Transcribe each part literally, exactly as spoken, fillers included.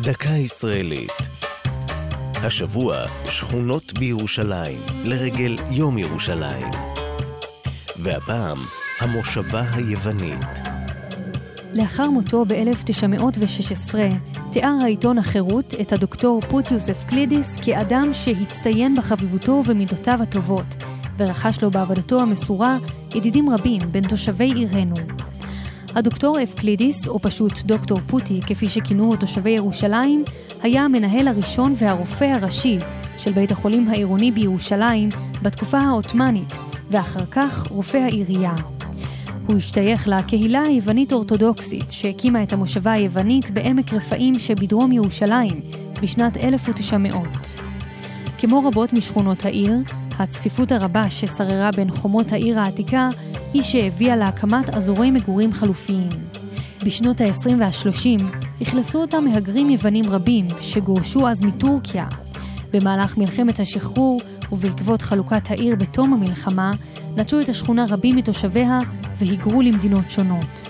דקה ישראלית. השבוע שכונות בירושלים, לרגל יום ירושלים. והפעם המושבה היוונית. לאחר מותו ב-אלף תשע מאות ושש עשרה תיאר העיתון החירות את הדוקטור פוטיוס אפקלידיס כאדם שהצטיין בחביבותו ומידותיו הטובות, ורכש לו בעבודתו המסורה ידידים רבים בין תושבי עירנו. הדוקטור אפקלידיס, או פשוט דוקטור פוטי כפי שכינוהו תושבי ירושלים, היה המנהל הראשון והרופא הראשי של בית החולים העירוני בירושלים בתקופה העות'מאנית, ואחר כך רופא העירייה. הוא השתייך לקהילה היוונית אורתודוקסית שהקימה את המושבה היוונית בעמק רפאים שבדרום ירושלים בשנת אלף ותשע מאות. כמו רבות משכונות העיר, הצפיפות הרבה ששררה בין חומות העיר העתיקה היא שהביאה להקמת אזורי מגורים חלופיים. בשנות ה-העשרים וה-שלושים הכנסו אותם מהגרים יוונים רבים שגורשו אז מטורקיה. במהלך מלחמת השחרור ובעקבות חלוקת העיר בתום המלחמה נטשו את השכונה רבים מתושביה והיגרו למדינות שונות.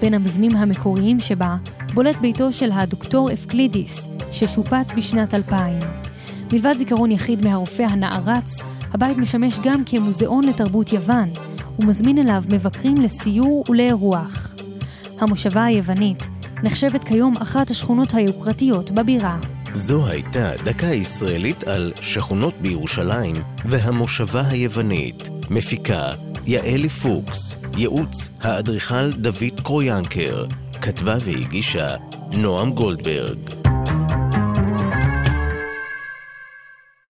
בין המבנים המקוריים שבה בולט ביתו של הדוקטור אפקלידיס ששופץ בשנת אלפיים. מלבד זיכרון יחיד מהרופא הנערץ, הבית משמש גם כמוזיאון לתרבות יוון, ומזמין אליו מבקרים לסיור ולאירוח. המושבה היוונית נחשבת כיום אחת השכונות היוקרתיות בבירה. זו הייתה דקה ישראלית על שכונות בירושלים והמושבה היוונית. מפיקה יאלי פוקס, ייעוץ האדריכל דוד קרוינקר, כתבה והגישה נועם גולדברג.